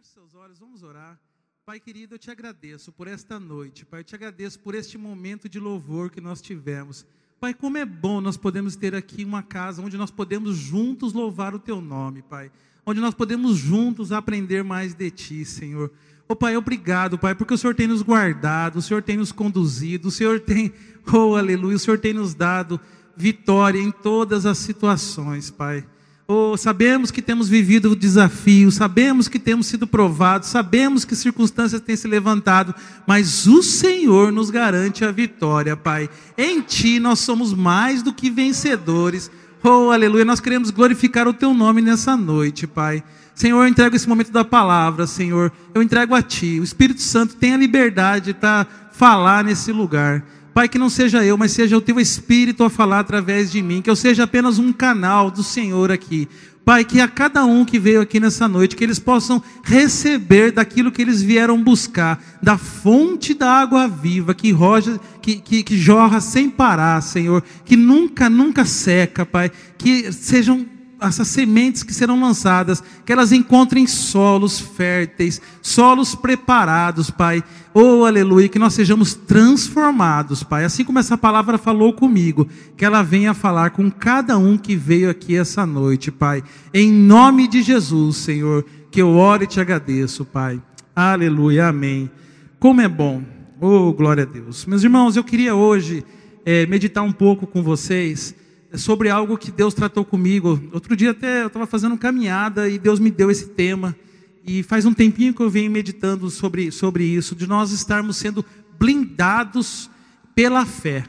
Feche seus olhos, vamos orar. Pai querido, eu te agradeço por esta noite, Pai, eu te agradeço por este momento de louvor que nós tivemos. Pai, como é bom nós podemos ter aqui uma casa onde nós podemos juntos louvar o Teu nome, Pai. Onde nós podemos juntos aprender mais de Ti, Senhor. Oh, Pai, obrigado, Pai, porque o Senhor tem nos guardado, o Senhor tem nos conduzido, o Senhor tem, oh, aleluia, o Senhor tem nos dado vitória em todas as situações, Pai. Oh, sabemos que temos vivido o desafio, sabemos que temos sido provados, sabemos que circunstâncias têm se levantado, mas o Senhor nos garante a vitória, Pai. Em Ti nós somos mais do que vencedores. Oh, aleluia, nós queremos glorificar o Teu nome nessa noite, Pai. Senhor, eu entrego esse momento da palavra, Senhor, eu entrego a Ti. O Espírito Santo tem a liberdade para falar nesse lugar. Pai, que não seja eu, mas seja o Teu Espírito a falar através de mim, que eu seja apenas um canal do Senhor aqui. Pai, que a cada um que veio aqui nessa noite, que eles possam receber daquilo que eles vieram buscar, da fonte da água viva, que jorra sem parar, Senhor, que nunca, nunca seca, Pai, que sejam essas sementes que serão lançadas, que elas encontrem solos férteis, solos preparados, Pai. Oh, aleluia, que nós sejamos transformados, Pai. Assim como essa palavra falou comigo, que ela venha falar com cada um que veio aqui essa noite, Pai. Em nome de Jesus, Senhor, que eu oro e te agradeço, Pai. Aleluia, amém. Como é bom. Oh, glória a Deus. Meus irmãos, eu queria hoje meditar um pouco com vocês sobre algo que Deus tratou comigo. Outro dia até eu estava fazendo caminhada e Deus me deu esse tema. E faz um tempinho que eu venho meditando sobre isso, de nós estarmos sendo blindados pela fé,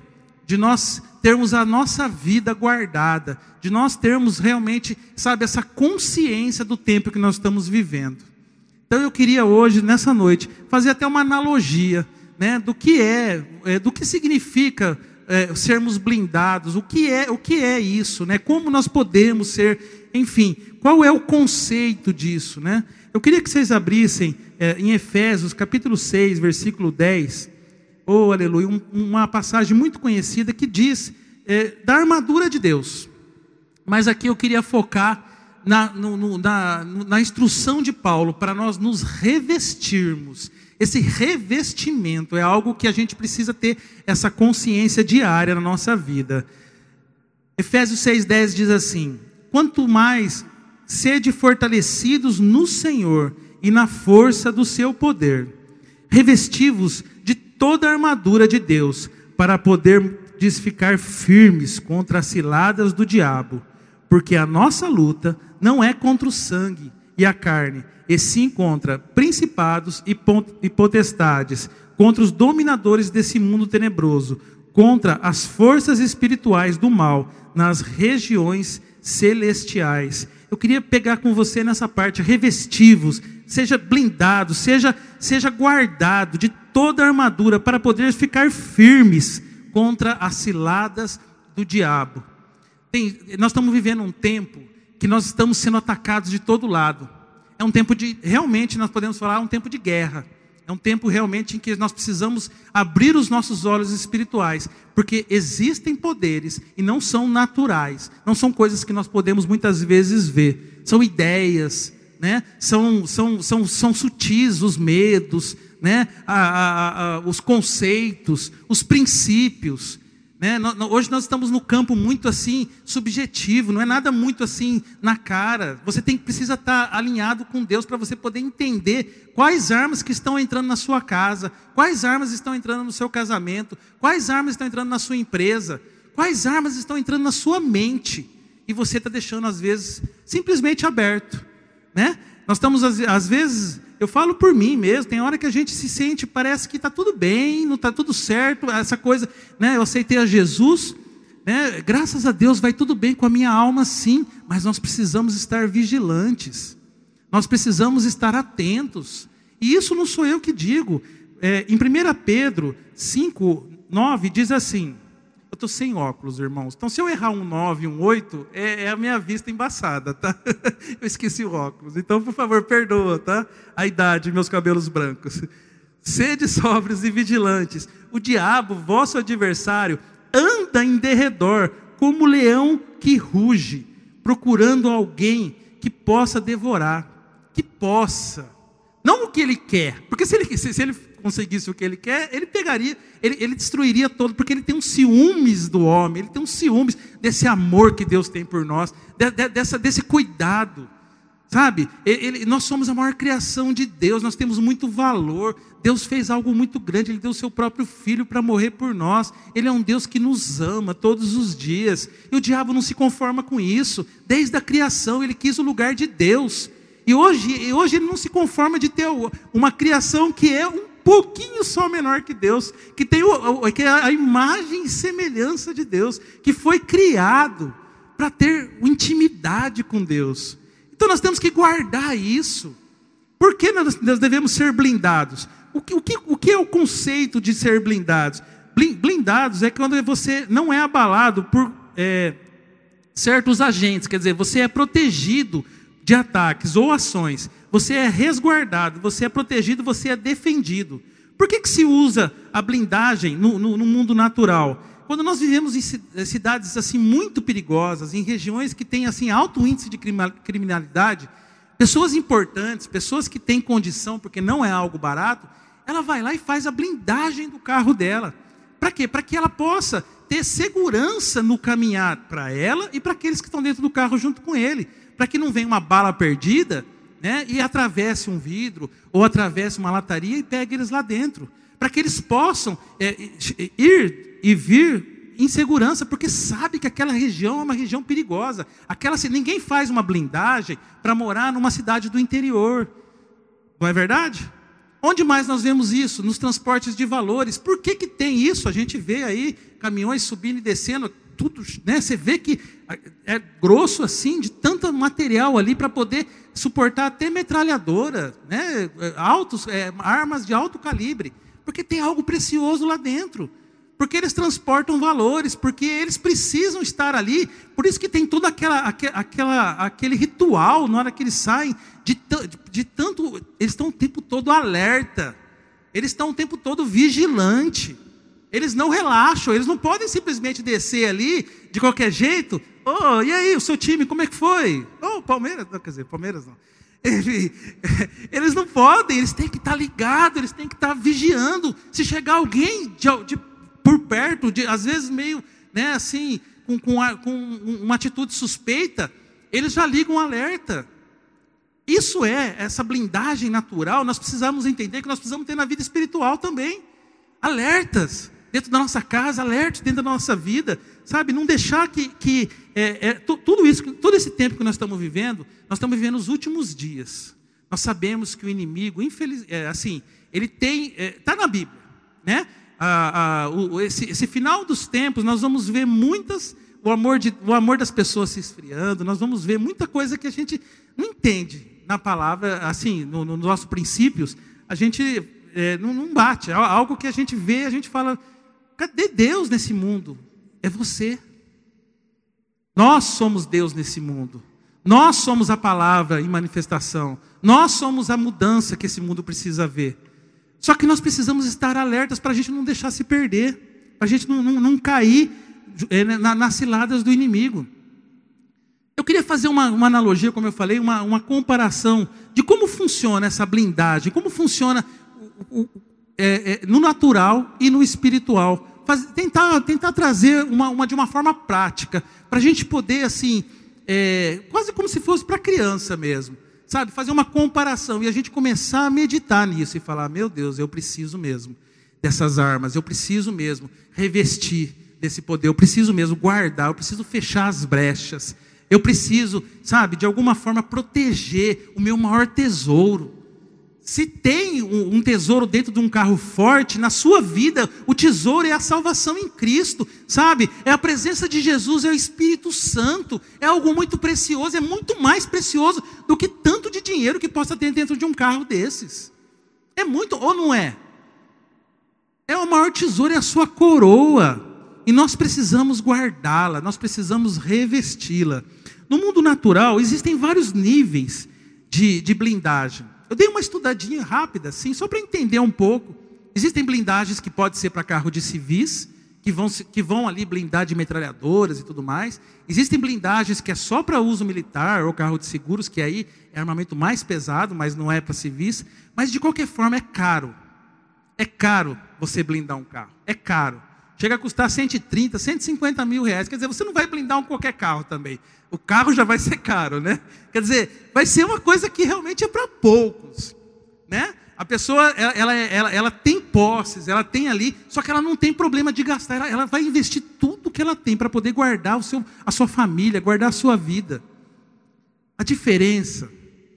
de nós termos a nossa vida guardada, de nós termos realmente, sabe, essa consciência do tempo que nós estamos vivendo. Então eu queria hoje, nessa noite, fazer até uma analogia, né, do que significa sermos blindados, o que é isso, né? Como nós podemos ser, enfim, qual é o conceito disso, né? Eu queria que vocês abrissem em Efésios capítulo 6, versículo 10, oh, aleluia, uma passagem muito conhecida que diz da armadura de Deus, mas aqui eu queria focar na instrução de Paulo para nós nos revestirmos. Esse revestimento é algo que a gente precisa ter essa consciência diária na nossa vida. Efésios 6,10 diz assim: quanto mais sede fortalecidos no Senhor e na força do seu poder, revesti-vos de toda a armadura de Deus, para poderdes ficar firmes contra as ciladas do diabo, porque a nossa luta não é contra o sangue e a carne, e sim contra principados e potestades, contra os dominadores desse mundo tenebroso, contra as forças espirituais do mal nas regiões celestiais. Eu queria pegar com você nessa parte: revesti-vos, seja blindado, seja guardado de toda a armadura para poder ficar firmes contra as ciladas do diabo. Nós estamos vivendo um tempo que nós estamos sendo atacados de todo lado. É um tempo de, realmente nós podemos falar, um tempo de guerra. É um tempo realmente em que nós precisamos abrir os nossos olhos espirituais, porque existem poderes e não são naturais, não são coisas que nós podemos muitas vezes ver. São ideias, né? São sutis os medos, né? Os conceitos, os princípios. Né? Hoje nós estamos no campo muito assim subjetivo, não é nada muito assim na cara. Você precisa estar alinhado com Deus para você poder entender quais armas que estão entrando na sua casa, quais armas estão entrando no seu casamento, quais armas estão entrando na sua empresa, quais armas estão entrando na sua mente. E você está deixando, às vezes, simplesmente aberto, né? Nós estamos, às vezes, eu falo por mim mesmo, tem hora que a gente se sente, parece que está tudo bem, não está tudo certo, essa coisa, né? Eu aceitei a Jesus, né? Graças a Deus vai tudo bem com a minha alma, sim, mas nós precisamos estar vigilantes, nós precisamos estar atentos, e isso não sou eu que digo. Em 1 Pedro 5:9 diz assim, eu estou sem óculos, irmãos, então se eu errar um 9, um 8, é a minha vista embaçada, tá? Eu esqueci o óculos, então por favor, perdoa, tá? A idade, meus cabelos brancos. Sede sóbrios e vigilantes, o diabo, vosso adversário, anda em derredor, como leão que ruge, procurando alguém que possa devorar, o que ele quer. Porque se ele conseguisse o que ele quer, ele pegaria, ele destruiria todo, porque ele tem um ciúmes do homem, ele tem um ciúmes desse amor que Deus tem por nós, desse cuidado, sabe? Nós somos a maior criação de Deus, nós temos muito valor. Deus fez algo muito grande, Ele deu o seu próprio filho para morrer por nós. Ele é um Deus que nos ama todos os dias, e o diabo não se conforma com isso. Desde a criação ele quis o lugar de Deus, e hoje ele não se conforma de ter uma criação que é um pouquinho só menor que Deus, que tem a imagem e semelhança de Deus, que foi criado para ter intimidade com Deus. Então nós temos que guardar isso. Por que nós devemos ser blindados? O que é o conceito de ser blindados? Blindados é quando você não é abalado por certos agentes, quer dizer, você é protegido de ataques ou ações, você é resguardado, você é protegido, você é defendido. Por que se usa a blindagem no mundo natural? Quando nós vivemos em cidades assim, muito perigosas, em regiões que têm assim, alto índice de criminalidade, pessoas importantes, pessoas que têm condição, porque não é algo barato, ela vai lá e faz a blindagem do carro dela. Para quê? Para que ela possa ter segurança no caminhar para ela e para aqueles que estão dentro do carro junto com ele. Para que não venha uma bala perdida, né, e atravesse um vidro, ou atravesse uma lataria e pegue eles lá dentro. Para que eles possam ir e vir em segurança, porque sabe que aquela região é uma região perigosa. Ninguém faz uma blindagem para morar numa cidade do interior. Não é verdade? Onde mais nós vemos isso? Nos transportes de valores. Por que tem isso? A gente vê aí caminhões subindo e descendo, tudo, né? Você vê que é grosso assim, de tanto material ali para poder suportar até metralhadora, né? Armas de alto calibre, porque tem algo precioso lá dentro, porque eles transportam valores, porque eles precisam estar ali. Por isso que tem todo aquele ritual na hora que eles saem, de tanto, eles estão o tempo todo alerta, eles estão o tempo todo vigilante. Eles não relaxam, eles não podem simplesmente descer ali, de qualquer jeito. Oh, e aí, o seu time, como é que foi? Oh, Palmeiras, não, quer dizer, Palmeiras não. Eles não podem, eles têm que estar ligados, eles têm que estar vigiando. Se chegar alguém por perto, às vezes meio, né, assim, com uma atitude suspeita, eles já ligam um alerta. Isso é, essa blindagem natural, nós precisamos entender que nós precisamos ter na vida espiritual também. Alertas dentro da nossa casa, alertas dentro da nossa vida, sabe? Não deixar tudo isso, todo esse tempo que nós estamos vivendo os últimos dias. Nós sabemos que o inimigo, ele tem, está na Bíblia, né? Esse final dos tempos, nós vamos ver o amor das pessoas se esfriando, nós vamos ver muita coisa que a gente não entende na palavra, assim, nos nossos princípios, a gente... não bate, é algo que a gente vê, a gente fala, cadê Deus nesse mundo? É você. Nós somos Deus nesse mundo. Nós somos a palavra em manifestação. Nós somos a mudança que esse mundo precisa ver. Só que nós precisamos estar alertas para a gente não deixar se perder, para a gente não cair nas ciladas do inimigo. Eu queria fazer uma analogia, como eu falei, uma comparação de como funciona essa blindagem, como funciona no natural e no espiritual. Tentar trazer de uma forma prática, para a gente poder, assim, quase como se fosse para criança mesmo, sabe? Fazer uma comparação e a gente começar a meditar nisso e falar, meu Deus, eu preciso mesmo dessas armas, eu preciso mesmo revestir desse poder, eu preciso mesmo guardar, eu preciso fechar as brechas, eu preciso, sabe, de alguma forma proteger o meu maior tesouro. Se tem um tesouro dentro de um carro forte, na sua vida, o tesouro é a salvação em Cristo, sabe? É a presença de Jesus, é o Espírito Santo, é algo muito precioso, é muito mais precioso do que tanto de dinheiro que possa ter dentro de um carro desses. É muito, ou não é? É o maior tesouro, é a sua coroa, e nós precisamos guardá-la, nós precisamos revesti-la. No mundo natural, existem vários níveis de blindagem. Eu dei uma estudadinha rápida, assim, só para entender um pouco. Existem blindagens que podem ser para carro de civis, que vão ali blindar de metralhadoras e tudo mais. Existem blindagens que é só para uso militar ou carro de seguros, que aí é armamento mais pesado, mas não é para civis. Mas, de qualquer forma, é caro. É caro você blindar um carro. É caro. Chega a custar 130, 150 mil reais. Quer dizer, você não vai blindar um qualquer carro também. O carro já vai ser caro, né? Quer dizer, vai ser uma coisa que realmente é para poucos, né? A pessoa, ela tem posses, ela tem ali, só que ela não tem problema de gastar. Ela vai investir tudo que ela tem para poder guardar a sua família, guardar a sua vida. A diferença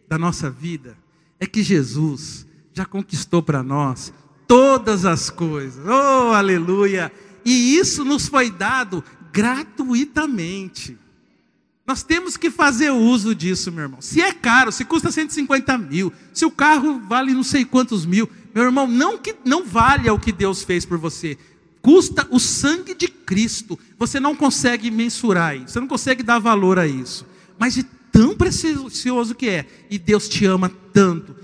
da nossa vida é que Jesus já conquistou para nós todas as coisas. Oh, aleluia! E isso nos foi dado gratuitamente. Nós temos que fazer uso disso, meu irmão. Se é caro, se custa 150 mil, se o carro vale não sei quantos mil, meu irmão, não valha o que Deus fez por você. Custa o sangue de Cristo. Você não consegue mensurar isso, você não consegue dar valor a isso. Mas de tão precioso que é. E Deus te ama tanto.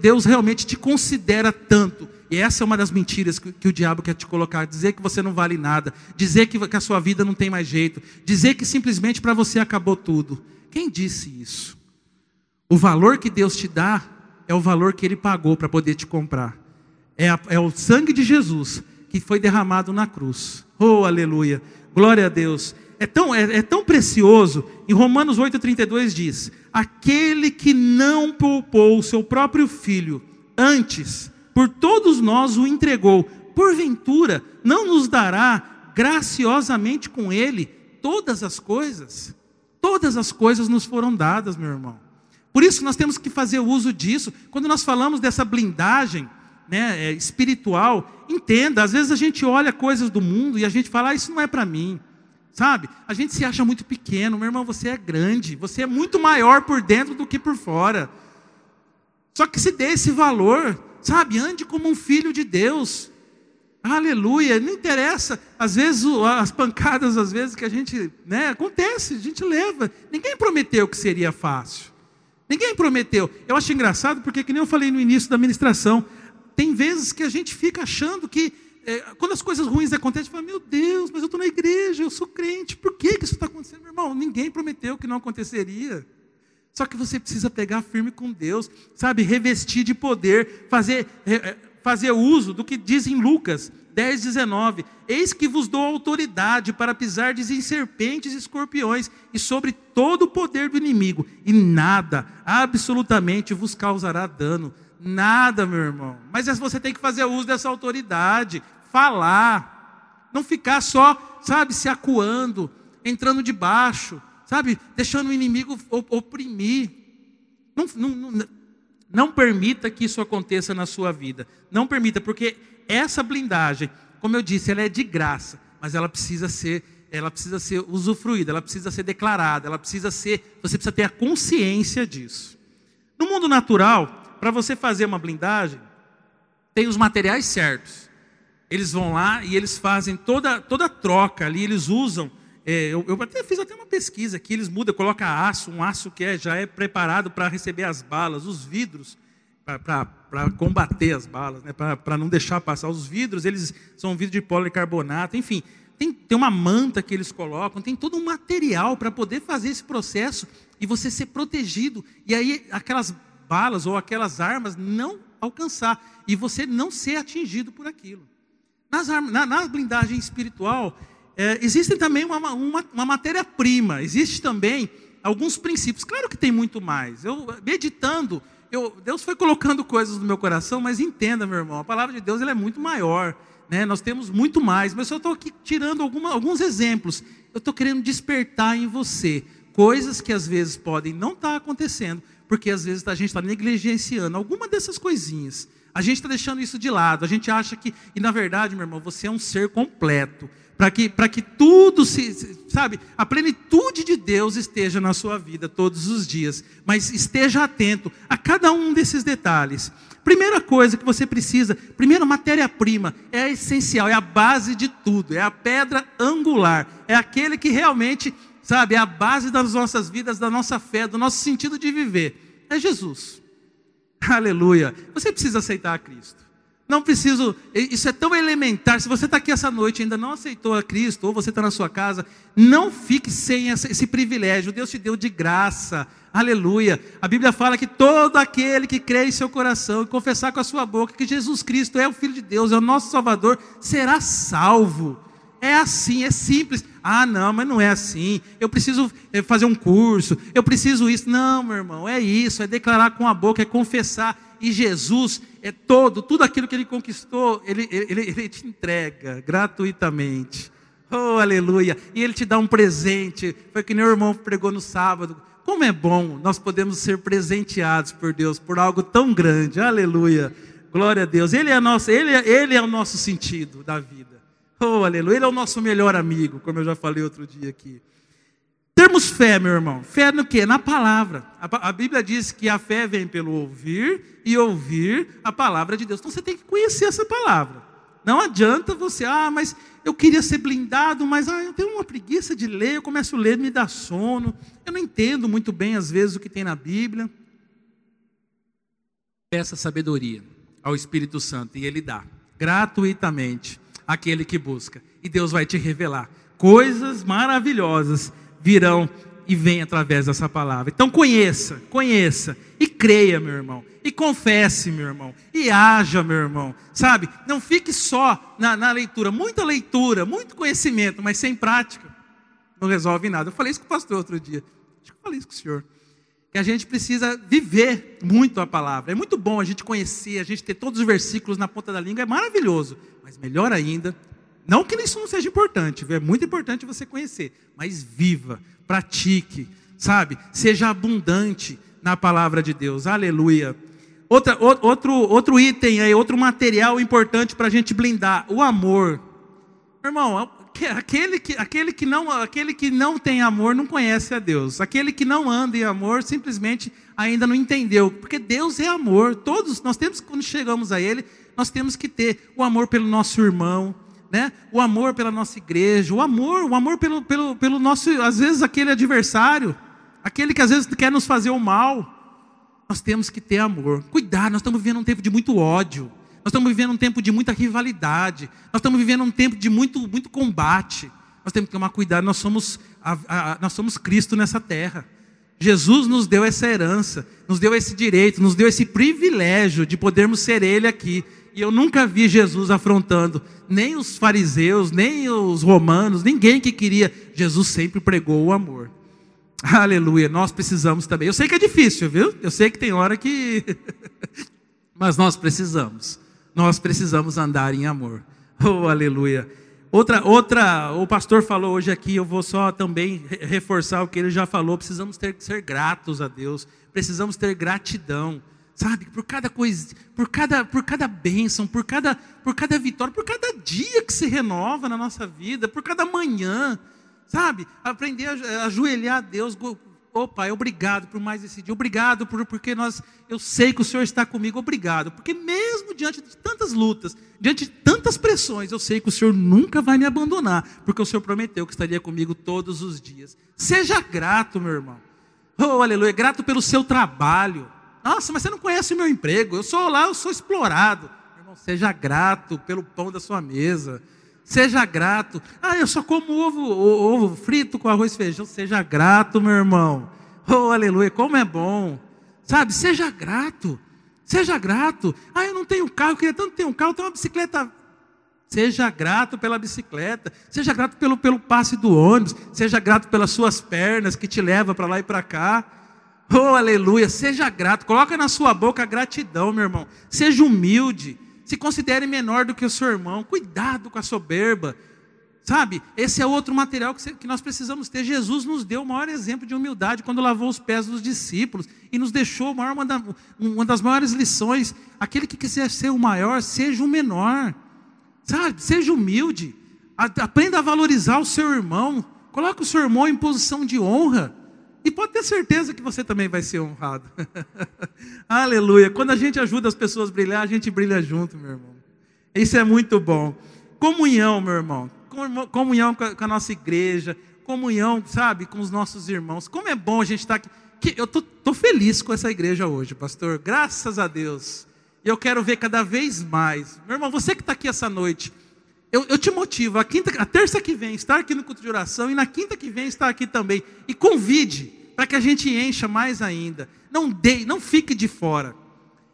Deus realmente te considera tanto. E essa é uma das mentiras que o diabo quer te colocar. Dizer que você não vale nada. Dizer que a sua vida não tem mais jeito. Dizer que simplesmente para você acabou tudo. Quem disse isso? O valor que Deus te dá é o valor que Ele pagou para poder te comprar. É o sangue de Jesus que foi derramado na cruz. Oh, aleluia. Glória a Deus. É tão precioso. Em Romanos 8,32 diz: aquele que não poupou o seu próprio filho, antes... por todos nós o entregou, porventura não nos dará graciosamente com Ele todas as coisas? Todas as coisas nos foram dadas, meu irmão. Por isso nós temos que fazer uso disso. Quando nós falamos dessa blindagem, né, espiritual, entenda, às vezes a gente olha coisas do mundo e a gente fala, isso não é para mim, sabe? A gente se acha muito pequeno, meu irmão, você é grande, você é muito maior por dentro do que por fora. Só que se dê esse valor... sabe, ande como um filho de Deus, aleluia, não interessa, às vezes as pancadas, às vezes que a gente, né, acontece, a gente leva, ninguém prometeu que seria fácil, ninguém prometeu. Eu acho engraçado porque, que nem eu falei no início da ministração, tem vezes que a gente fica achando que, quando as coisas ruins acontecem, fala, meu Deus, mas eu estou na igreja, eu sou crente, por que isso está acontecendo, meu irmão? Ninguém prometeu que não aconteceria. Só que você precisa pegar firme com Deus, sabe, revestir de poder, fazer uso do que diz em Lucas 10:19. Eis que vos dou autoridade para pisardes em serpentes e escorpiões, e sobre todo o poder do inimigo, e nada, absolutamente, vos causará dano. Nada, meu irmão. Mas você tem que fazer uso dessa autoridade, falar, não ficar só, sabe, se acuando, entrando debaixo, sabe, deixando o inimigo oprimir. Não permita que isso aconteça na sua vida. Não permita, porque essa blindagem, como eu disse, ela é de graça, mas ela precisa ser usufruída, ela precisa ser declarada, você precisa ter a consciência disso. No mundo natural, para você fazer uma blindagem, tem os materiais certos. Eles vão lá e eles fazem toda a troca ali, eles usam. Eu fiz até uma pesquisa aqui, eles mudam, colocam aço, um aço que já é preparado para receber as balas, os vidros, para combater as balas, né, para não deixar passar os vidros, eles são vidro de policarbonato, enfim, tem uma manta que eles colocam, tem todo um material para poder fazer esse processo e você ser protegido, e aí aquelas balas ou aquelas armas não alcançar, e você não ser atingido por aquilo. Na blindagem espiritual... Existem também uma matéria-prima, existe também alguns princípios, claro que tem muito mais. Deus foi colocando coisas no meu coração, mas entenda, meu irmão, a palavra de Deus ela é muito maior, né? Nós temos muito mais, mas eu estou aqui tirando alguns exemplos. Eu estou querendo despertar em você coisas que às vezes podem não estar acontecendo, porque às vezes a gente está negligenciando alguma dessas coisinhas. A gente está deixando isso de lado, a gente acha que... E na verdade, meu irmão, você é um ser completo, para que tudo se... Sabe, a plenitude de Deus esteja na sua vida todos os dias. Mas esteja atento a cada um desses detalhes. Primeira coisa que você precisa... Primeiro, matéria-prima é essencial, é a base de tudo, é a pedra angular. É aquele que realmente, sabe, é a base das nossas vidas, da nossa fé, do nosso sentido de viver. É Jesus. Aleluia, você precisa aceitar a Cristo, Não preciso, isso é tão elementar. Se você está aqui essa noite e ainda não aceitou a Cristo, ou você está na sua casa, não fique sem esse privilégio. Deus te deu de graça, aleluia. A Bíblia fala que todo aquele que crê em seu coração e confessar com a sua boca que Jesus Cristo é o Filho de Deus, é o nosso Salvador, será salvo. É assim, é simples. Ah, não, mas não é assim. Eu preciso fazer um curso, eu preciso isso. Não, meu irmão, é isso, é declarar com a boca, é confessar. E Jesus é tudo aquilo que ele conquistou, ele te entrega gratuitamente. Oh, aleluia. E ele te dá um presente. Foi que meu irmão pregou no sábado. Como é bom nós podemos ser presenteados por Deus por algo tão grande. Aleluia. Glória a Deus. Ele é o nosso sentido da vida. Oh, aleluia, Ele é o nosso melhor amigo, como eu já falei outro dia aqui. Termos fé, meu irmão, fé no quê? Na palavra. A Bíblia diz que a fé vem pelo ouvir, e ouvir a palavra de Deus. Então você tem que conhecer essa palavra. Não adianta você, mas eu queria ser blindado, mas eu tenho uma preguiça de ler, eu começo a ler, me dá sono, eu não entendo muito bem às vezes o que tem na Bíblia. Peça sabedoria ao Espírito Santo, e Ele dá, gratuitamente, aquele que busca, e Deus vai te revelar, coisas maravilhosas virão e vêm através dessa palavra. Então conheça, e creia, meu irmão, e confesse, meu irmão, e haja, meu irmão, sabe, não fique só na leitura, muito conhecimento, mas sem prática, não resolve nada. Eu falei isso com o pastor outro dia, acho que eu falei isso com o senhor, que a gente precisa viver muito a palavra. É muito bom a gente conhecer, a gente ter todos os versículos na ponta da língua, é maravilhoso, mas melhor ainda, não que isso não seja importante, é muito importante você conhecer, mas viva, pratique, sabe? Seja abundante na palavra de Deus, aleluia. Outro item aí, outro material importante para a gente blindar, o amor. Irmão, aquele que não tem amor não conhece a Deus. Aquele que não anda em amor simplesmente ainda não entendeu, porque Deus é amor. Todos nós temos, quando chegamos a Ele, nós temos que ter o amor pelo nosso irmão, né? O amor pela nossa igreja, o amor pelo nosso, às vezes, aquele adversário, aquele que às vezes quer nos fazer o mal. Nós temos que ter amor. Cuidado, nós estamos vivendo um tempo de muito ódio. Nós estamos vivendo um tempo de muita rivalidade. Nós estamos vivendo um tempo de muito combate. Nós temos que tomar cuidado. Nós somos Cristo nessa terra. Jesus nos deu essa herança, nos deu esse direito, nos deu esse privilégio de podermos ser Ele aqui. E eu nunca vi Jesus afrontando nem os fariseus, nem os romanos, ninguém que queria. Jesus sempre pregou o amor. Aleluia, nós precisamos também. Eu sei que é difícil, viu? Eu sei que tem hora que... Mas nós precisamos andar em amor. Oh, aleluia. O pastor falou hoje aqui, eu vou só também reforçar o que ele já falou, precisamos ser gratos a Deus, precisamos ter gratidão, sabe, por cada coisa, por cada bênção, por cada vitória, por cada dia que se renova na nossa vida, por cada manhã, sabe, aprender a ajoelhar a Deus. Ô Pai, obrigado por mais esse dia, obrigado porque eu sei que o Senhor está comigo, obrigado, porque mesmo diante de tantas lutas, diante de tantas pressões, eu sei que o Senhor nunca vai me abandonar, porque o Senhor prometeu que estaria comigo todos os dias. Seja grato, meu irmão. Oh, aleluia, grato pelo seu trabalho. Nossa, mas você não conhece o meu emprego, eu sou explorado. Meu irmão, seja grato pelo pão da sua mesa. Seja grato. Eu só como ovo frito com arroz e feijão. Seja grato, meu irmão. Oh, aleluia, como é bom. Sabe, seja grato. Seja grato. Eu não tenho carro, eu queria tanto ter um carro, eu tenho uma bicicleta. Seja grato pela bicicleta. Seja grato pelo passe do ônibus. Seja grato pelas suas pernas que te levam para lá e para cá. Oh, aleluia, seja grato. Coloca na sua boca a gratidão, meu irmão. Seja humilde. Se considere menor do que o seu irmão. Cuidado com a soberba. Sabe, esse é outro material que nós precisamos ter. Jesus nos deu o maior exemplo de humildade quando lavou os pés dos discípulos e nos deixou uma das maiores lições. Aquele que quiser ser o maior, seja o menor. Sabe, seja humilde. Aprenda a valorizar o seu irmão. Coloque o seu irmão em posição de honra. E pode ter certeza que você também vai ser honrado. Aleluia. Quando a gente ajuda as pessoas a brilhar, a gente brilha junto, meu irmão. Isso é muito bom. Comunhão, meu irmão. Comunhão com a nossa igreja. Comunhão, sabe, com os nossos irmãos. Como é bom a gente estar aqui. Eu estou feliz com essa igreja hoje, pastor. Graças a Deus. E eu quero ver cada vez mais. Meu irmão, você que está aqui essa noite, eu te motivo a terça que vem estar aqui no culto de oração e na quinta que vem estar aqui também. E convide para que a gente encha mais ainda. Não fique de fora.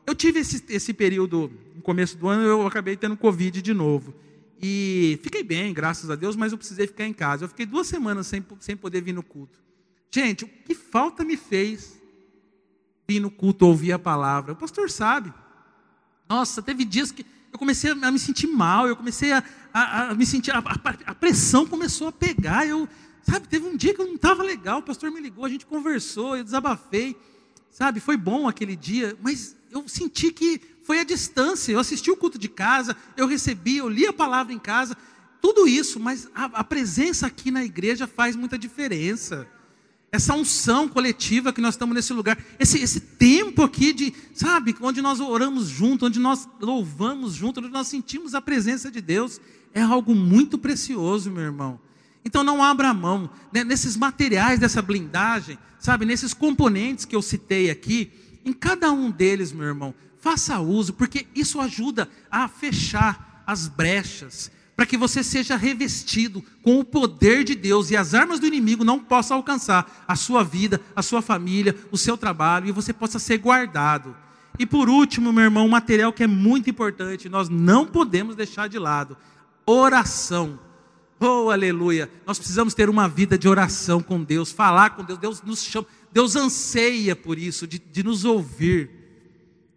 Eu tive esse período, no começo do ano, eu acabei tendo Covid de novo. E fiquei bem, graças a Deus, mas eu precisei ficar em casa. Eu fiquei 2 semanas sem poder vir no culto. Gente, o que falta me fez vir no culto, ouvir a palavra? O pastor sabe. Nossa, teve dias que eu comecei a me sentir mal, eu comecei a me sentir, a pressão começou a pegar. Sabe, teve um dia que eu não estava legal, o pastor me ligou, a gente conversou, eu desabafei. Sabe, foi bom aquele dia, mas eu senti que foi a distância. Eu assisti o culto de casa, eu recebi, eu li a palavra em casa, tudo isso, mas a presença aqui na igreja faz muita diferença. Essa unção coletiva que nós estamos nesse lugar, esse tempo aqui de, sabe, onde nós oramos junto, onde nós louvamos junto, onde nós sentimos a presença de Deus, é algo muito precioso, meu irmão. Então não abra mão, né, nesses materiais dessa blindagem, sabe, nesses componentes que eu citei aqui, em cada um deles, meu irmão, faça uso, porque isso ajuda a fechar as brechas, para que você seja revestido com o poder de Deus e as armas do inimigo não possam alcançar a sua vida, a sua família, o seu trabalho, e você possa ser guardado. E por último, meu irmão, um material que é muito importante, nós não podemos deixar de lado: oração. Oh, aleluia, nós precisamos ter uma vida de oração com Deus, falar com Deus. Deus nos chama, Deus anseia por isso, de nos ouvir.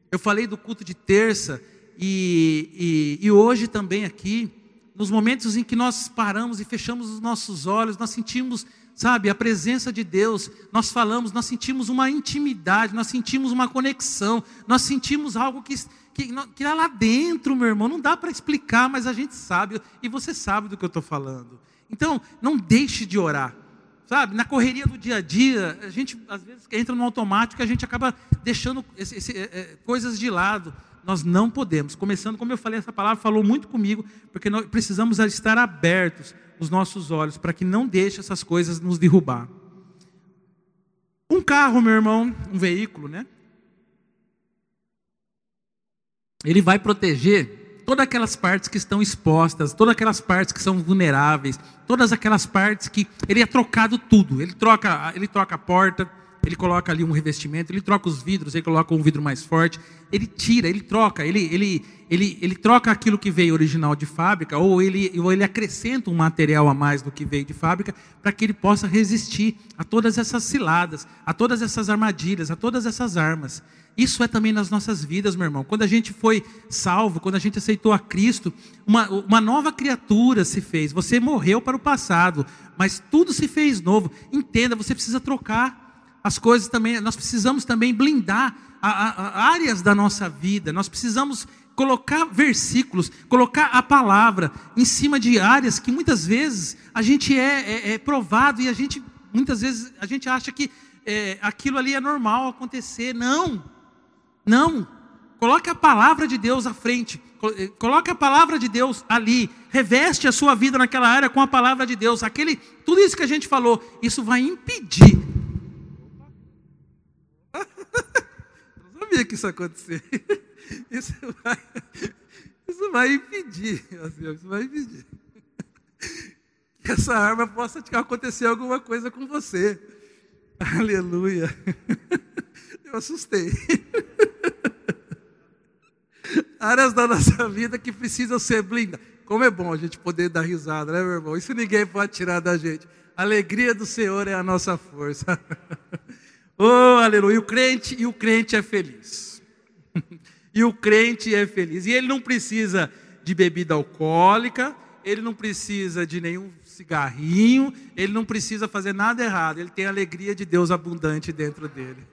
Eu falei do culto de terça e hoje também aqui, nos momentos em que nós paramos e fechamos os nossos olhos, nós sentimos, sabe, a presença de Deus, nós falamos, nós sentimos uma intimidade, nós sentimos uma conexão, nós sentimos algo que é lá dentro, meu irmão, não dá para explicar, mas a gente sabe, e você sabe do que eu estou falando. Então, não deixe de orar, sabe, na correria do dia a dia, a gente às vezes entra no automático e a gente acaba deixando coisas de lado. Nós não podemos, começando, como eu falei, essa palavra falou muito comigo, porque nós precisamos estar abertos os nossos olhos, para que não deixe essas coisas nos derrubar. Um carro, meu irmão, um veículo, né? Ele vai proteger todas aquelas partes que estão expostas, todas aquelas partes que são vulneráveis, todas aquelas partes que ele é trocado tudo, ele troca a porta, ele coloca ali um revestimento, ele troca os vidros, ele coloca um vidro mais forte, ele tira, ele troca, ele troca aquilo que veio original de fábrica, ou ele acrescenta um material a mais do que veio de fábrica, para que ele possa resistir a todas essas ciladas, a todas essas armadilhas, a todas essas armas. Isso é também nas nossas vidas, meu irmão. Quando a gente foi salvo, quando a gente aceitou a Cristo, uma nova criatura se fez. Você morreu para o passado, mas tudo se fez novo. Entenda, você precisa trocar as coisas também. Nós precisamos também blindar a áreas da nossa vida, nós precisamos colocar versículos, colocar a palavra em cima de áreas que muitas vezes a gente é provado, e muitas vezes a gente acha que aquilo ali é normal acontecer. Não, coloque a palavra de Deus à frente, coloque a palavra de Deus ali, reveste a sua vida naquela área com a palavra de Deus. Tudo isso que a gente falou, isso vai impedir. Que isso acontecer, isso vai impedir que essa arma possa acontecer alguma coisa com você. Aleluia, eu assustei. Áreas da nossa vida que precisam ser blindadas. Como é bom a gente poder dar risada, né, meu irmão? Isso ninguém pode tirar da gente. A alegria do Senhor é a nossa força. Oh, aleluia, e o crente é feliz, e o crente é feliz, e ele não precisa de bebida alcoólica, ele não precisa de nenhum cigarrinho, ele não precisa fazer nada errado, ele tem a alegria de Deus abundante dentro dele.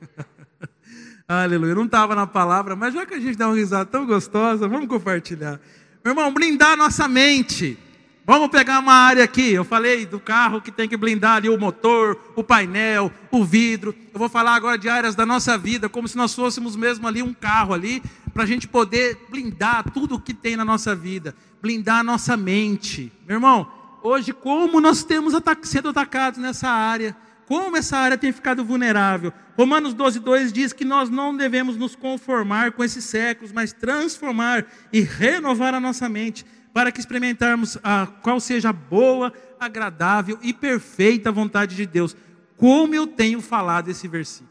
Aleluia, não estava na palavra, mas já que a gente dá uma risada tão gostosa, vamos compartilhar. Meu irmão, blindar a nossa mente. Vamos pegar uma área aqui. Eu falei do carro, que tem que blindar ali o motor, o painel, o vidro. Eu vou falar agora de áreas da nossa vida, como se nós fôssemos mesmo ali um carro ali, para a gente poder blindar tudo o que tem na nossa vida, blindar a nossa mente. Meu irmão, hoje como nós temos sido atacados nessa área, como essa área tem ficado vulnerável. Romanos 12:2 diz que nós não devemos nos conformar com esses séculos, mas transformar e renovar a nossa mente, para que experimentarmos a qual seja a boa, agradável e perfeita vontade de Deus. Como eu tenho falado esse versículo,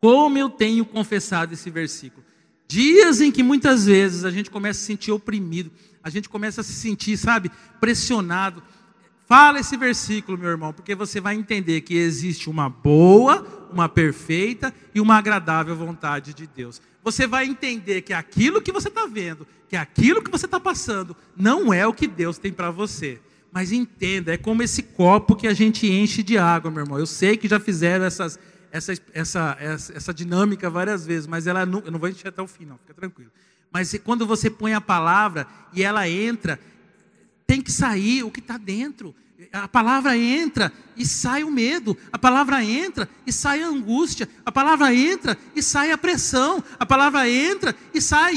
como eu tenho confessado esse versículo. Dias em que muitas vezes a gente começa a se sentir oprimido, a gente começa a se sentir, sabe, pressionado. Fala esse versículo, meu irmão, porque você vai entender que existe uma boa, uma perfeita e uma agradável vontade de Deus. Você vai entender que aquilo que você está vendo, que aquilo que você está passando, não é o que Deus tem para você. Mas entenda, é como esse copo que a gente enche de água, meu irmão. Eu sei que já fizeram essa dinâmica várias vezes, mas ela não, eu não vou encher até o fim, não, fica tranquilo. Mas quando você põe a palavra e ela entra, tem que sair o que está dentro. A palavra entra e sai o medo. A palavra entra e sai a angústia. A palavra entra e sai a pressão. A palavra entra e sai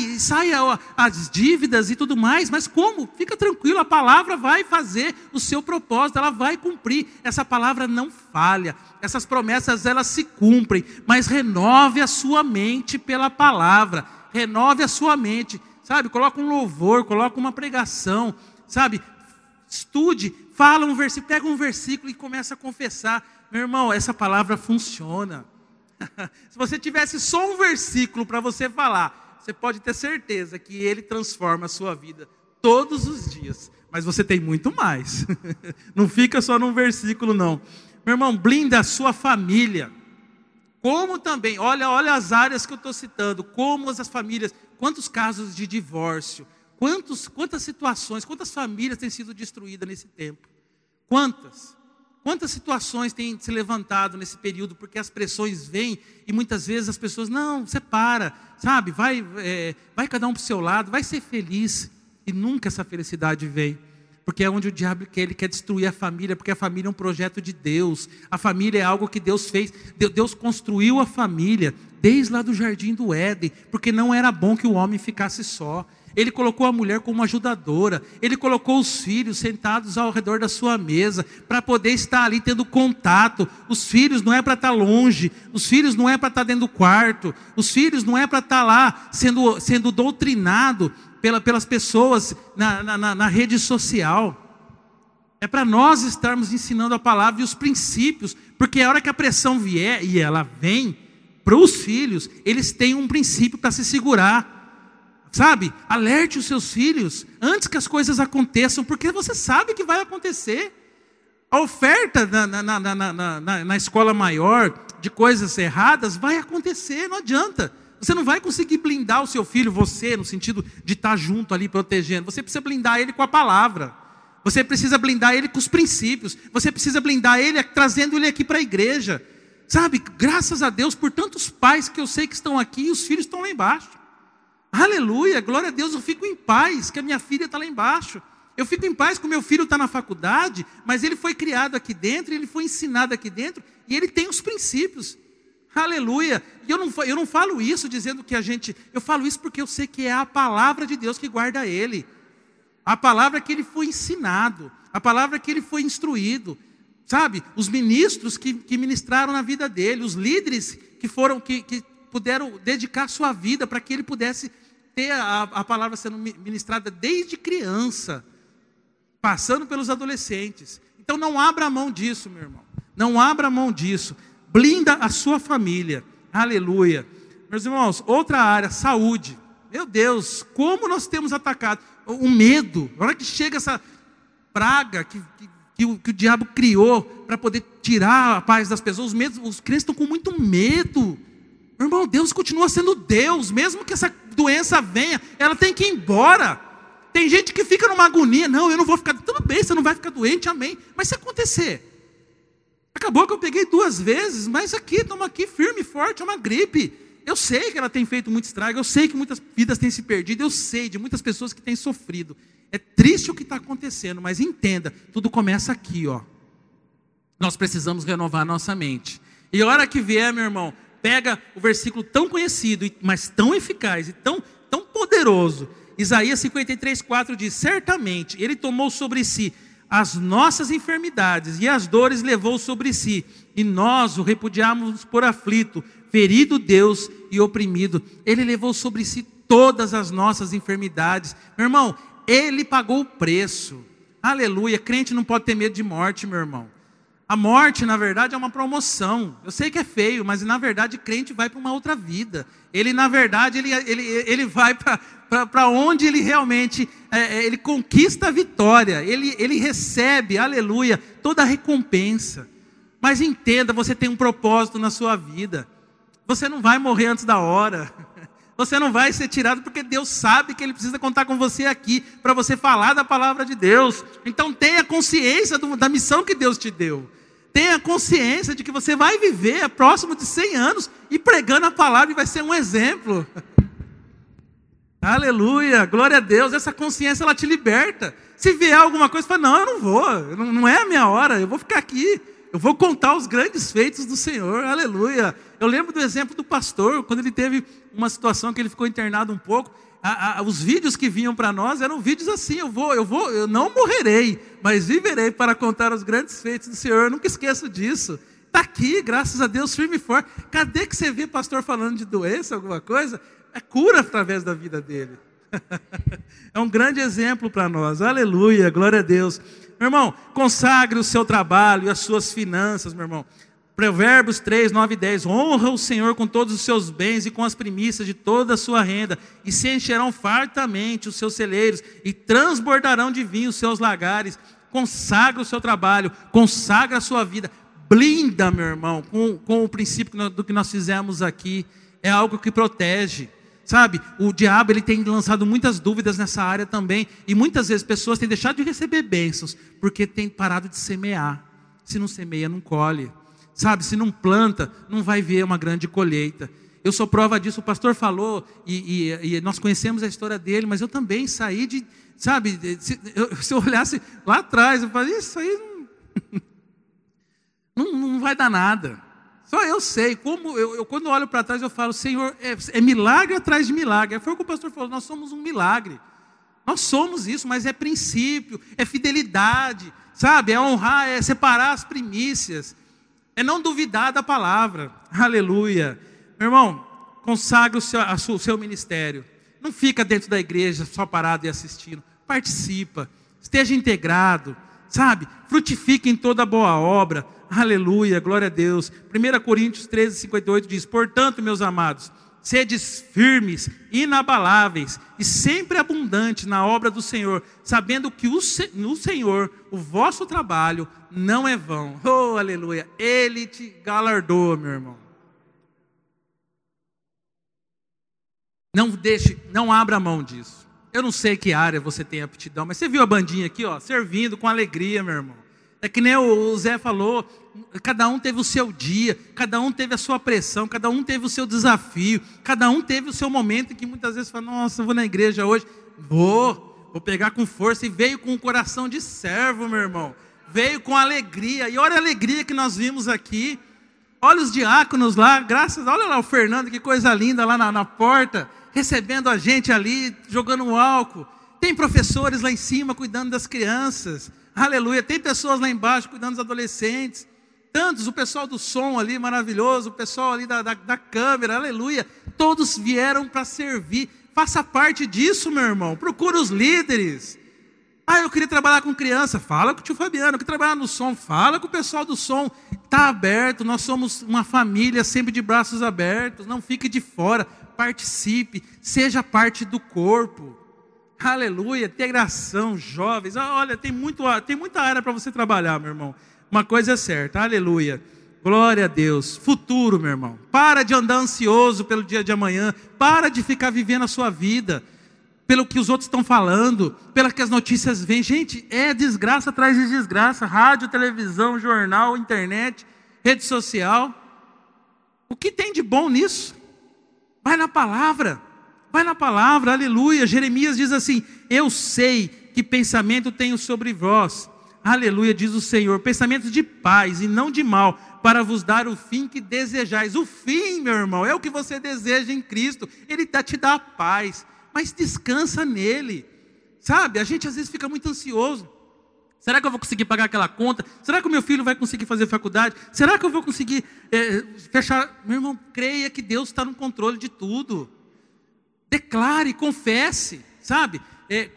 as dívidas e tudo mais. Mas como? Fica tranquilo, a palavra vai fazer o seu propósito, ela vai cumprir. Essa palavra não falha. Essas promessas, elas se cumprem. Mas renove a sua mente pela palavra. Renove a sua mente, sabe? Coloca um louvor, coloca uma pregação, sabe? Estude, fala um versículo, pega um versículo e começa a confessar. Meu irmão, essa palavra funciona. Se você tivesse só um versículo para você falar, você pode ter certeza que ele transforma a sua vida todos os dias. Mas você tem muito mais. Não fica só num versículo, não. Meu irmão, blinda a sua família. Como também, olha as áreas que eu estou citando, como as famílias, quantos casos de divórcio, quantas situações, quantas famílias têm sido destruídas nesse tempo? Quantas situações têm se levantado nesse período, porque as pressões vêm e muitas vezes as pessoas, não, separa, sabe, vai cada um para o seu lado, vai ser feliz, e nunca essa felicidade vem. Porque é onde o diabo quer, ele quer destruir a família, porque a família é um projeto de Deus, a família é algo que Deus fez, Deus construiu a família, desde lá do jardim do Éden, porque não era bom que o homem ficasse só, ele colocou a mulher como ajudadora, ele colocou os filhos sentados ao redor da sua mesa, para poder estar ali tendo contato, os filhos não é para estar longe, os filhos não é para estar dentro do quarto, os filhos não é para estar lá sendo doutrinado, pelas pessoas na rede social. É para nós estarmos ensinando a palavra e os princípios, porque a hora que a pressão vier, e ela vem, para os filhos, eles têm um princípio para se segurar, sabe? Alerte os seus filhos, antes que as coisas aconteçam, porque você sabe que vai acontecer. A oferta na escola maior, de coisas erradas, vai acontecer, não adianta. Você não vai conseguir blindar o seu filho, você, no sentido de estar junto ali, protegendo. Você precisa blindar ele com a palavra. Você precisa blindar ele com os princípios. Você precisa blindar ele, trazendo ele aqui para a igreja. Sabe, graças a Deus, por tantos pais que eu sei que estão aqui, e os filhos estão lá embaixo. Aleluia, glória a Deus, eu fico em paz, que a minha filha está lá embaixo. Eu fico em paz que o meu filho está na faculdade, mas ele foi criado aqui dentro, ele foi ensinado aqui dentro, e ele tem os princípios. Aleluia, e eu não falo isso dizendo que a gente, eu falo isso porque eu sei que é a palavra de Deus que guarda ele, a palavra que ele foi ensinado, a palavra que ele foi instruído, sabe, os ministros que ministraram na vida dele, os líderes que puderam dedicar sua vida para que ele pudesse ter a palavra sendo ministrada desde criança, passando pelos adolescentes. Então não abra mão disso, meu irmão, não abra mão disso. Blinda a sua família, aleluia. Meus irmãos, outra área, saúde. Meu Deus, como nós temos atacado o medo. Na hora que chega essa praga que o diabo criou para poder tirar a paz das pessoas, os crentes estão com muito medo. Meu irmão, Deus continua sendo Deus, mesmo que essa doença venha, ela tem que ir embora. Tem gente que fica numa agonia, não, eu não vou ficar, tudo bem, você não vai ficar doente, amém. Mas se acontecer... Acabou que eu peguei 2 vezes, mas aqui, estamos aqui firme e forte, é uma gripe. Eu sei que ela tem feito muito estrago, eu sei que muitas vidas têm se perdido, eu sei de muitas pessoas que têm sofrido. É triste o que está acontecendo, mas entenda, tudo começa aqui, ó. Nós precisamos renovar a nossa mente. E a hora que vier, meu irmão, pega o versículo tão conhecido, mas tão eficaz e tão poderoso. Isaías 53:4 diz, certamente, ele tomou sobre si as nossas enfermidades e as dores levou sobre si, e nós o repudiamos por aflito, ferido Deus e oprimido. Ele levou sobre si todas as nossas enfermidades. Meu irmão, ele pagou o preço. Aleluia, crente não pode ter medo de morte, meu irmão. A morte, na verdade, é uma promoção. Eu sei que é feio, mas na verdade crente vai para uma outra vida. Ele, na verdade, ele vai para onde ele realmente, ele conquista a vitória. Ele recebe, aleluia, toda a recompensa. Mas entenda, você tem um propósito na sua vida. Você não vai morrer antes da hora. Você não vai ser tirado, porque Deus sabe que Ele precisa contar com você aqui, para você falar da palavra de Deus. Então tenha consciência da missão que Deus te deu. Tenha consciência de que você vai viver próximo de 100 anos, e pregando a palavra, e vai ser um exemplo. Aleluia, glória a Deus. Essa consciência, ela te liberta. Se vier alguma coisa, fala, não, eu não vou, não é a minha hora, eu vou ficar aqui. Eu vou contar os grandes feitos do Senhor, aleluia. Eu lembro do exemplo do pastor, quando ele teve uma situação que ele ficou internado um pouco, os vídeos que vinham para nós eram vídeos assim, eu não morrerei, mas viverei para contar os grandes feitos do Senhor. Eu nunca esqueço disso. Está aqui, graças a Deus, firme e forte. Cadê que você vê pastor falando de doença, alguma coisa? É cura através da vida dele. É um grande exemplo para nós, aleluia, glória a Deus. Meu irmão, consagre o seu trabalho e as suas finanças, meu irmão. Provérbios 3, 9 e 10. Honra o Senhor com todos os seus bens e com as primícias de toda a sua renda, e se encherão fartamente os seus celeiros, e transbordarão de vinho os seus lagares. Consagra o seu trabalho, consagra a sua vida. Blinda, meu irmão, com o princípio do que nós fizemos aqui. É algo que protege. Sabe, o diabo, ele tem lançado muitas dúvidas nessa área também, e muitas vezes pessoas têm deixado de receber bênçãos, porque têm parado de semear. Se não semeia, não colhe, sabe, se não planta, não vai ver uma grande colheita. Eu sou prova disso, o pastor falou, e nós conhecemos a história dele, mas eu também saí de, sabe, se eu olhasse lá atrás, eu falei, isso aí não vai dar nada. Só eu sei, como eu quando olho para trás eu falo, Senhor, é milagre atrás de milagre. Foi o que o pastor falou, nós somos um milagre. Nós somos isso, mas é princípio, é fidelidade, sabe? É honrar, é separar as primícias, é não duvidar da palavra. Aleluia. Meu irmão, consagra o seu ministério. Não fica dentro da igreja só parado e assistindo. Participa, esteja integrado, sabe? Frutifique em toda boa obra. Aleluia, glória a Deus. 1 Coríntios 13, 58 diz, portanto, meus amados, sedes firmes, inabaláveis e sempre abundantes na obra do Senhor, sabendo que no Senhor o vosso trabalho não é vão. Oh, aleluia, Ele te galardoa, meu irmão. Não abra mão disso. Eu não sei que área você tem aptidão, mas você viu a bandinha aqui, ó, servindo com alegria, meu irmão. É que nem o Zé falou, cada um teve o seu dia, cada um teve a sua pressão, cada um teve o seu desafio, cada um teve o seu momento, que muitas vezes fala, nossa, eu vou na igreja hoje, vou pegar com força, e veio com um coração de servo, meu irmão, veio com alegria, e olha a alegria que nós vimos aqui, olha os diáconos lá, olha lá o Fernando, que coisa linda lá na porta, recebendo a gente ali, jogando um álcool, tem professores lá em cima, cuidando das crianças, aleluia, tem pessoas lá embaixo cuidando dos adolescentes, tantos, o pessoal do som ali maravilhoso, o pessoal ali da câmera, aleluia, todos vieram para servir. Faça parte disso, meu irmão, procura os líderes. Eu queria trabalhar com criança, fala com o tio Fabiano. Eu queria trabalhar no som, fala com o pessoal do som. Está aberto, nós somos uma família sempre de braços abertos, não fique de fora, participe, seja parte do corpo. Aleluia, integração, jovens, olha, tem muita área para você trabalhar, meu irmão. Uma coisa é certa, aleluia, glória a Deus. Futuro, meu irmão, para de andar ansioso pelo dia de amanhã, para de ficar vivendo a sua vida, pelo que os outros estão falando, pelo que as notícias vêm. Gente, é desgraça atrás de desgraça, rádio, televisão, jornal, internet, rede social. O que tem de bom nisso? Vai na palavra, aleluia. Jeremias diz assim, eu sei que pensamento tenho sobre vós, aleluia, diz o Senhor, pensamentos de paz e não de mal, para vos dar o fim que desejais. O fim, meu irmão, é o que você deseja em Cristo. Ele te dá a paz, mas descansa nele, sabe? A gente às vezes fica muito ansioso, Será que eu vou conseguir pagar aquela conta? Será que o meu filho vai conseguir fazer faculdade? Será que eu vou conseguir fechar? Meu irmão, creia que Deus está no controle de tudo. Declare, confesse, sabe?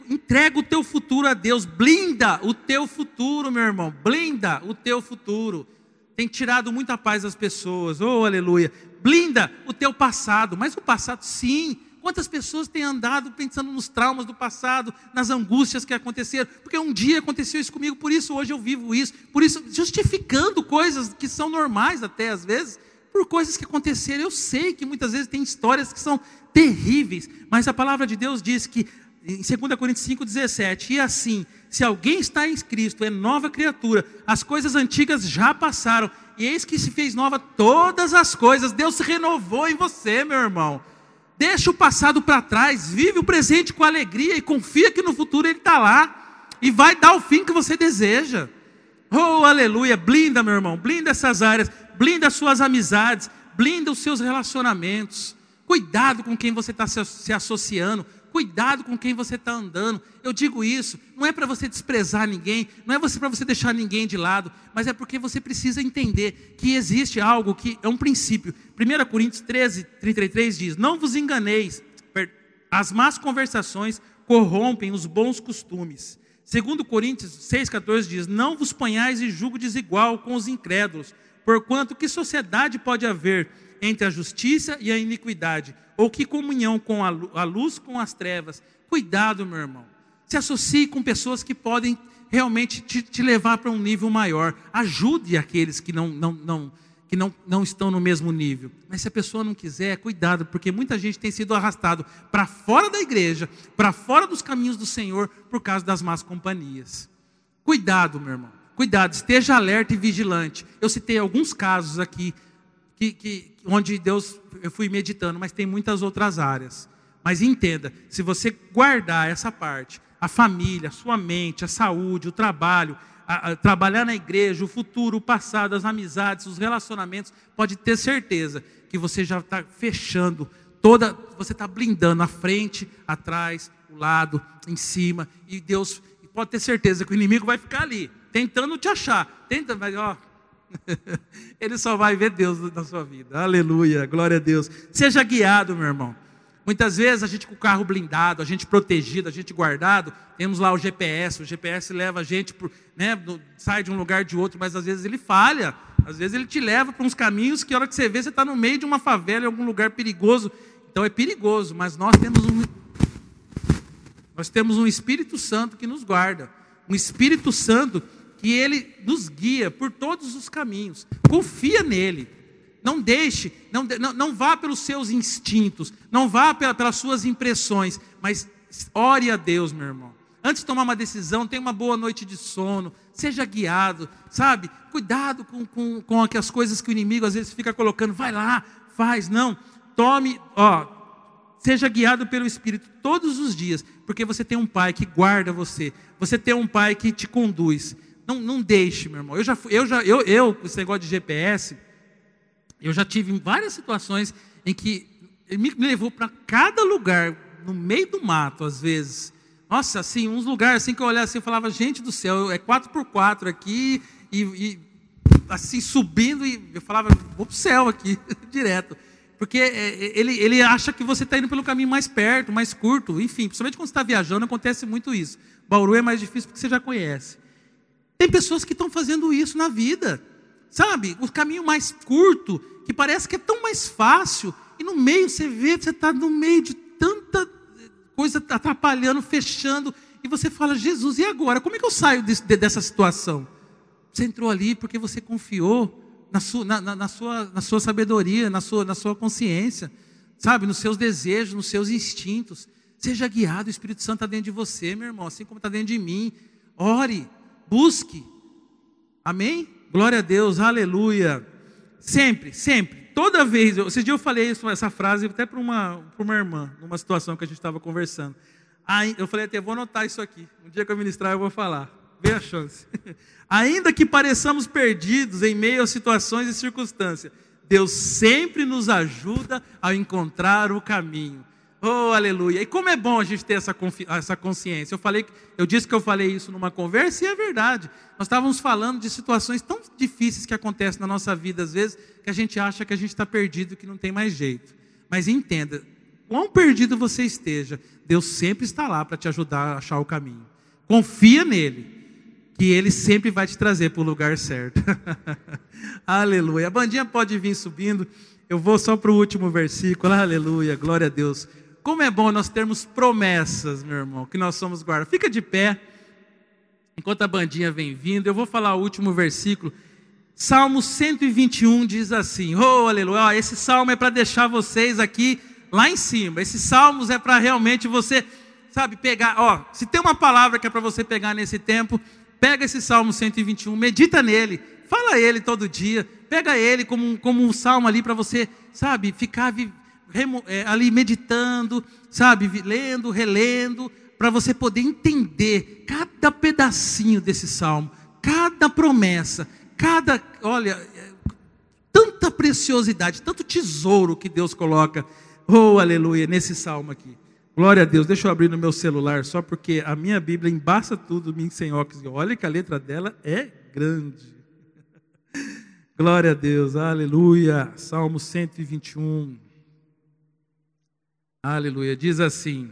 Entrega o teu futuro a Deus. Blinda o teu futuro, meu irmão. Blinda o teu futuro. Tem tirado muita paz das pessoas. Oh, aleluia. Blinda o teu passado. Mas o passado, sim. Quantas pessoas têm andado pensando nos traumas do passado, nas angústias que aconteceram, porque um dia aconteceu isso comigo, por isso hoje eu vivo isso, por isso justificando coisas que são normais até às vezes, por coisas que aconteceram. Eu sei que muitas vezes tem histórias que são terríveis, mas a palavra de Deus diz que, em 2 Coríntios 5,17, e assim, se alguém está em Cristo, é nova criatura, as coisas antigas já passaram, e eis que se fez nova todas as coisas. Deus se renovou em você, meu irmão. Deixa o passado para trás, vive o presente com alegria e confia que no futuro ele está lá e vai dar o fim que você deseja. Oh, aleluia, blinda, meu irmão, blinda essas áreas, blinda as suas amizades, blinda os seus relacionamentos. Cuidado com quem você está se associando, cuidado com quem você está andando. Eu digo isso, não é para você desprezar ninguém, não é para você deixar ninguém de lado, mas é porque você precisa entender que existe algo que é um princípio. 1 Coríntios 13:33 diz, não vos enganeis, as más conversações corrompem os bons costumes. 2 Coríntios 6:14 diz, não vos ponhais em julgo desigual com os incrédulos, porquanto que sociedade pode haver entre a justiça e a iniquidade, ou que comunhão com a luz com as trevas. Cuidado, meu irmão, se associe com pessoas que podem realmente te levar para um nível maior. Ajude aqueles que não estão no mesmo nível, mas se a pessoa não quiser, cuidado, porque muita gente tem sido arrastado para fora da igreja, para fora dos caminhos do Senhor, por causa das más companhias. Cuidado, meu irmão, cuidado, esteja alerta e vigilante. Eu citei alguns casos aqui, onde Deus, eu fui meditando, mas tem muitas outras áreas. Mas entenda, se você guardar essa parte, a família, a sua mente, a saúde, o trabalho, trabalhar na igreja, o futuro, o passado, as amizades, os relacionamentos, pode ter certeza que você já está fechando toda, você está blindando a frente, atrás, o lado, em cima, e Deus pode ter certeza que o inimigo vai ficar ali, tentando te achar, mas ó, ele só vai ver Deus na sua vida. Aleluia, glória a Deus. Seja guiado, meu irmão. Muitas vezes a gente com o carro blindado, a gente protegido, a gente guardado, temos lá o GPS leva a gente, sai de um lugar de outro, mas às vezes ele falha, às vezes ele te leva para uns caminhos que a hora que você vê, você está no meio de uma favela, em algum lugar perigoso. Então é perigoso, mas nós temos um Espírito Santo que nos guarda, um Espírito Santo que ele nos guia por todos os caminhos. Confia nele, não deixe, não vá pelos seus instintos, não vá pelas suas impressões, mas ore a Deus, meu irmão. Antes de tomar uma decisão, tenha uma boa noite de sono, seja guiado, sabe? Cuidado com as coisas que o inimigo às vezes fica colocando, vai lá, faz, não, tome, ó, seja guiado pelo Espírito todos os dias, porque você tem um pai que guarda você, você tem um pai que te conduz. Não deixe, meu irmão. Eu, esse negócio de GPS, eu já tive várias situações em que me levou para cada lugar, no meio do mato, às vezes. Nossa, assim, uns lugares assim que eu olhava assim, eu falava, gente do céu, é 4x4 aqui, e assim, subindo, e eu falava, vou pro céu aqui, direto. Porque ele acha que você está indo pelo caminho mais perto, mais curto, enfim, principalmente quando você está viajando, acontece muito isso. Bauru é mais difícil porque você já conhece. Tem pessoas que estão fazendo isso na vida, sabe? O caminho mais curto, que parece que é tão mais fácil, e no meio você vê, você está no meio de tanta coisa atrapalhando, fechando, e você fala, Jesus, e agora? Como é que eu saio dessa situação? Você entrou ali porque você confiou na sua sabedoria, na sua consciência, sabe? Nos seus desejos, nos seus instintos. Seja guiado, o Espírito Santo está dentro de você, meu irmão, assim como está dentro de mim. Ore. Busque, amém? Glória a Deus, aleluia. Sempre, sempre, toda vez. Esse dia eu falei isso, essa frase até para uma irmã, numa situação que a gente estava conversando. Aí, eu falei até, vou anotar isso aqui, um dia que eu ministrar eu vou falar, veja a chance. Ainda que pareçamos perdidos em meio a situações e circunstâncias, Deus sempre nos ajuda a encontrar o caminho. Oh, aleluia. E como é bom a gente ter essa consciência. Eu disse que eu falei isso numa conversa e é verdade. Nós estávamos falando de situações tão difíceis que acontecem na nossa vida, às vezes, que a gente acha que a gente está perdido, que não tem mais jeito. Mas entenda, quão perdido você esteja, Deus sempre está lá para te ajudar a achar o caminho. Confia nele, que ele sempre vai te trazer para o lugar certo. Aleluia. A bandinha pode vir subindo. Eu vou só para o último versículo. Aleluia, glória a Deus. Como é bom nós termos promessas, meu irmão, que nós somos guardados. Fica de pé, enquanto a bandinha vem vindo, eu vou falar o último versículo. Salmo 121 diz assim, oh, aleluia, esse salmo é para deixar vocês aqui, lá em cima. Esses salmos é para realmente você, sabe, pegar, ó, se tem uma palavra que é para você pegar nesse tempo, pega esse Salmo 121, medita nele, fala ele todo dia, pega ele como um salmo ali para você, sabe, ficar ali meditando, sabe, lendo, relendo, para você poder entender cada pedacinho desse salmo, cada promessa, olha, tanta preciosidade, tanto tesouro que Deus coloca, oh, aleluia, nesse salmo aqui, glória a Deus. Deixa eu abrir no meu celular, só porque a minha Bíblia embaça tudo, minha sem óculos, olha que a letra dela é grande, glória a Deus, aleluia, Salmo 121, aleluia, diz assim,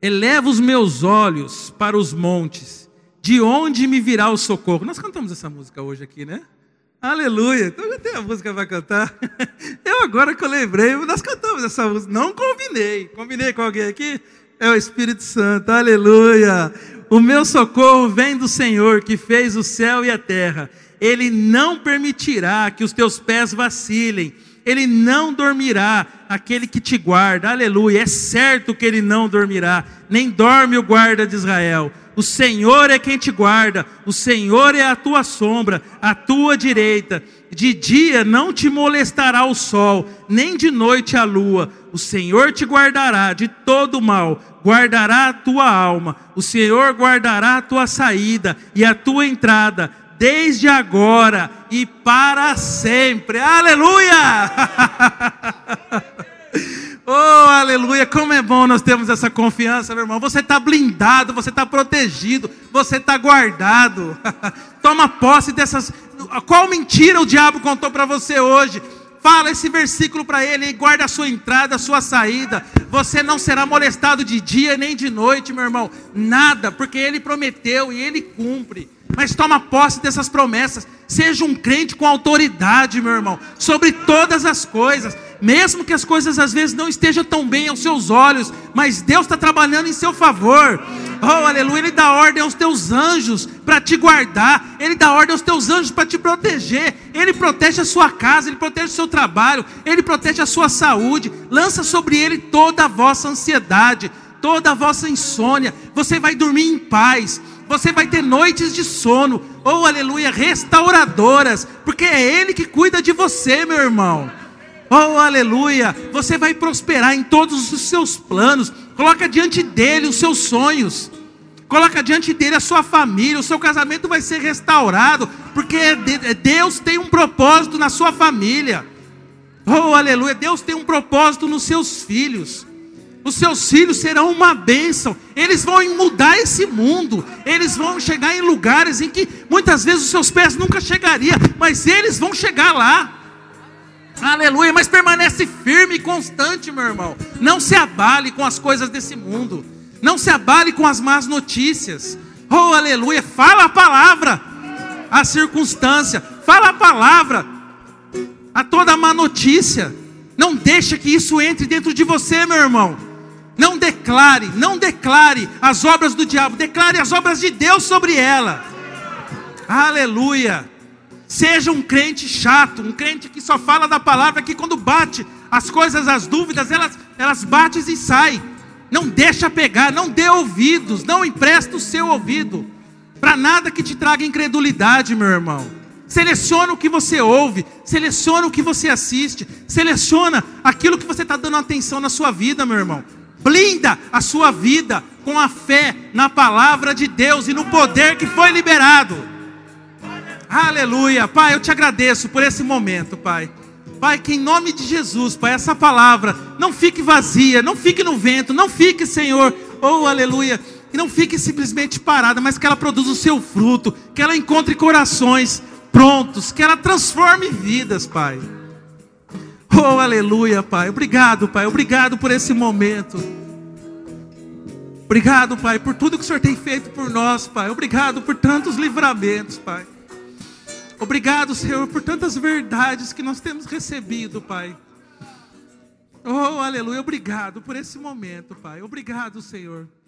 eleva os meus olhos para os montes, de onde me virá o socorro? Nós cantamos essa música hoje aqui, né? Aleluia, então já tem a música para cantar, eu agora que eu lembrei, nós cantamos essa música, não combinei com alguém aqui? É o Espírito Santo, aleluia, o meu socorro vem do Senhor que fez o céu e a terra, ele não permitirá que os teus pés vacilem, ele não dormirá, aquele que te guarda, aleluia, é certo que ele não dormirá, nem dorme o guarda de Israel, o Senhor é quem te guarda, o Senhor é a tua sombra, a tua direita, de dia não te molestará o sol, nem de noite a lua, o Senhor te guardará de todo mal, guardará a tua alma, o Senhor guardará a tua saída e a tua entrada, desde agora e para sempre, aleluia, oh aleluia, como é bom nós termos essa confiança, meu irmão, você está blindado, você está protegido, você está guardado, toma posse dessas, qual mentira o diabo contou para você hoje? Fala esse versículo para ele, e guarda a sua entrada, a sua saída, você não será molestado de dia nem de noite, meu irmão, nada, porque ele prometeu e ele cumpre, mas toma posse dessas promessas, seja um crente com autoridade, meu irmão, sobre todas as coisas, mesmo que as coisas às vezes não estejam tão bem aos seus olhos, mas Deus está trabalhando em seu favor, oh aleluia, ele dá ordem aos teus anjos para te guardar, ele dá ordem aos teus anjos para te proteger, ele protege a sua casa, ele protege o seu trabalho, ele protege a sua saúde, lança sobre ele toda a vossa ansiedade, toda a vossa insônia, você vai dormir em paz, você vai ter noites de sono, oh aleluia, restauradoras, porque é ele que cuida de você, meu irmão, oh aleluia, você vai prosperar em todos os seus planos, coloca diante dele os seus sonhos, coloca diante dele a sua família, o seu casamento vai ser restaurado, porque Deus tem um propósito na sua família, oh aleluia, Deus tem um propósito nos seus filhos, os seus filhos serão uma bênção, eles vão mudar esse mundo, eles vão chegar em lugares em que muitas vezes os seus pés nunca chegariam, mas eles vão chegar lá, aleluia, mas permanece firme e constante, meu irmão, não se abale com as coisas desse mundo, não se abale com as más notícias, oh aleluia, fala a palavra, a circunstância, fala a palavra, a toda má notícia, não deixa que isso entre dentro de você, meu irmão, não declare as obras do diabo, declare as obras de Deus sobre ela, aleluia, seja um crente chato, um crente que só fala da palavra, que quando bate as coisas, as dúvidas, elas batem e saem, não deixa pegar, não dê ouvidos, não empresta o seu ouvido, para nada que te traga incredulidade, meu irmão, seleciona o que você ouve, seleciona o que você assiste, seleciona aquilo que você está dando atenção na sua vida, meu irmão, blinda a sua vida com a fé na palavra de Deus e no poder que foi liberado, aleluia, Pai, eu te agradeço por esse momento, Pai, Pai, que em nome de Jesus, Pai, essa palavra não fique vazia, não fique no vento, não fique, Senhor, oh aleluia, e não fique simplesmente parada, mas que ela produza o seu fruto, que ela encontre corações prontos, que ela transforme vidas, Pai. Oh aleluia, Pai, obrigado por esse momento. Obrigado, Pai, por tudo que o Senhor tem feito por nós, Pai. Obrigado por tantos livramentos, Pai. Obrigado, Senhor, por tantas verdades que nós temos recebido, Pai. Oh, aleluia. Obrigado por esse momento, Pai. Obrigado, Senhor.